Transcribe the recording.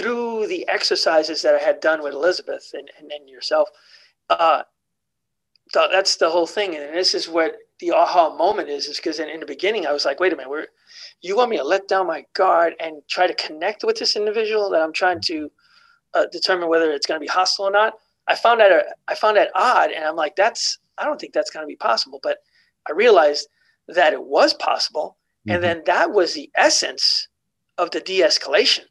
through the exercises that I had done with Elizabeth and yourself, that's the whole thing. And this is what the aha moment is because in the beginning I was like, wait a minute, you want me to let down my guard and try to connect with this individual that I'm trying to determine whether it's going to be hostile or not? I found that odd, and I'm like, I don't think that's going to be possible. But I realized that it was possible. Mm-hmm. And then that was the essence of the de-escalation.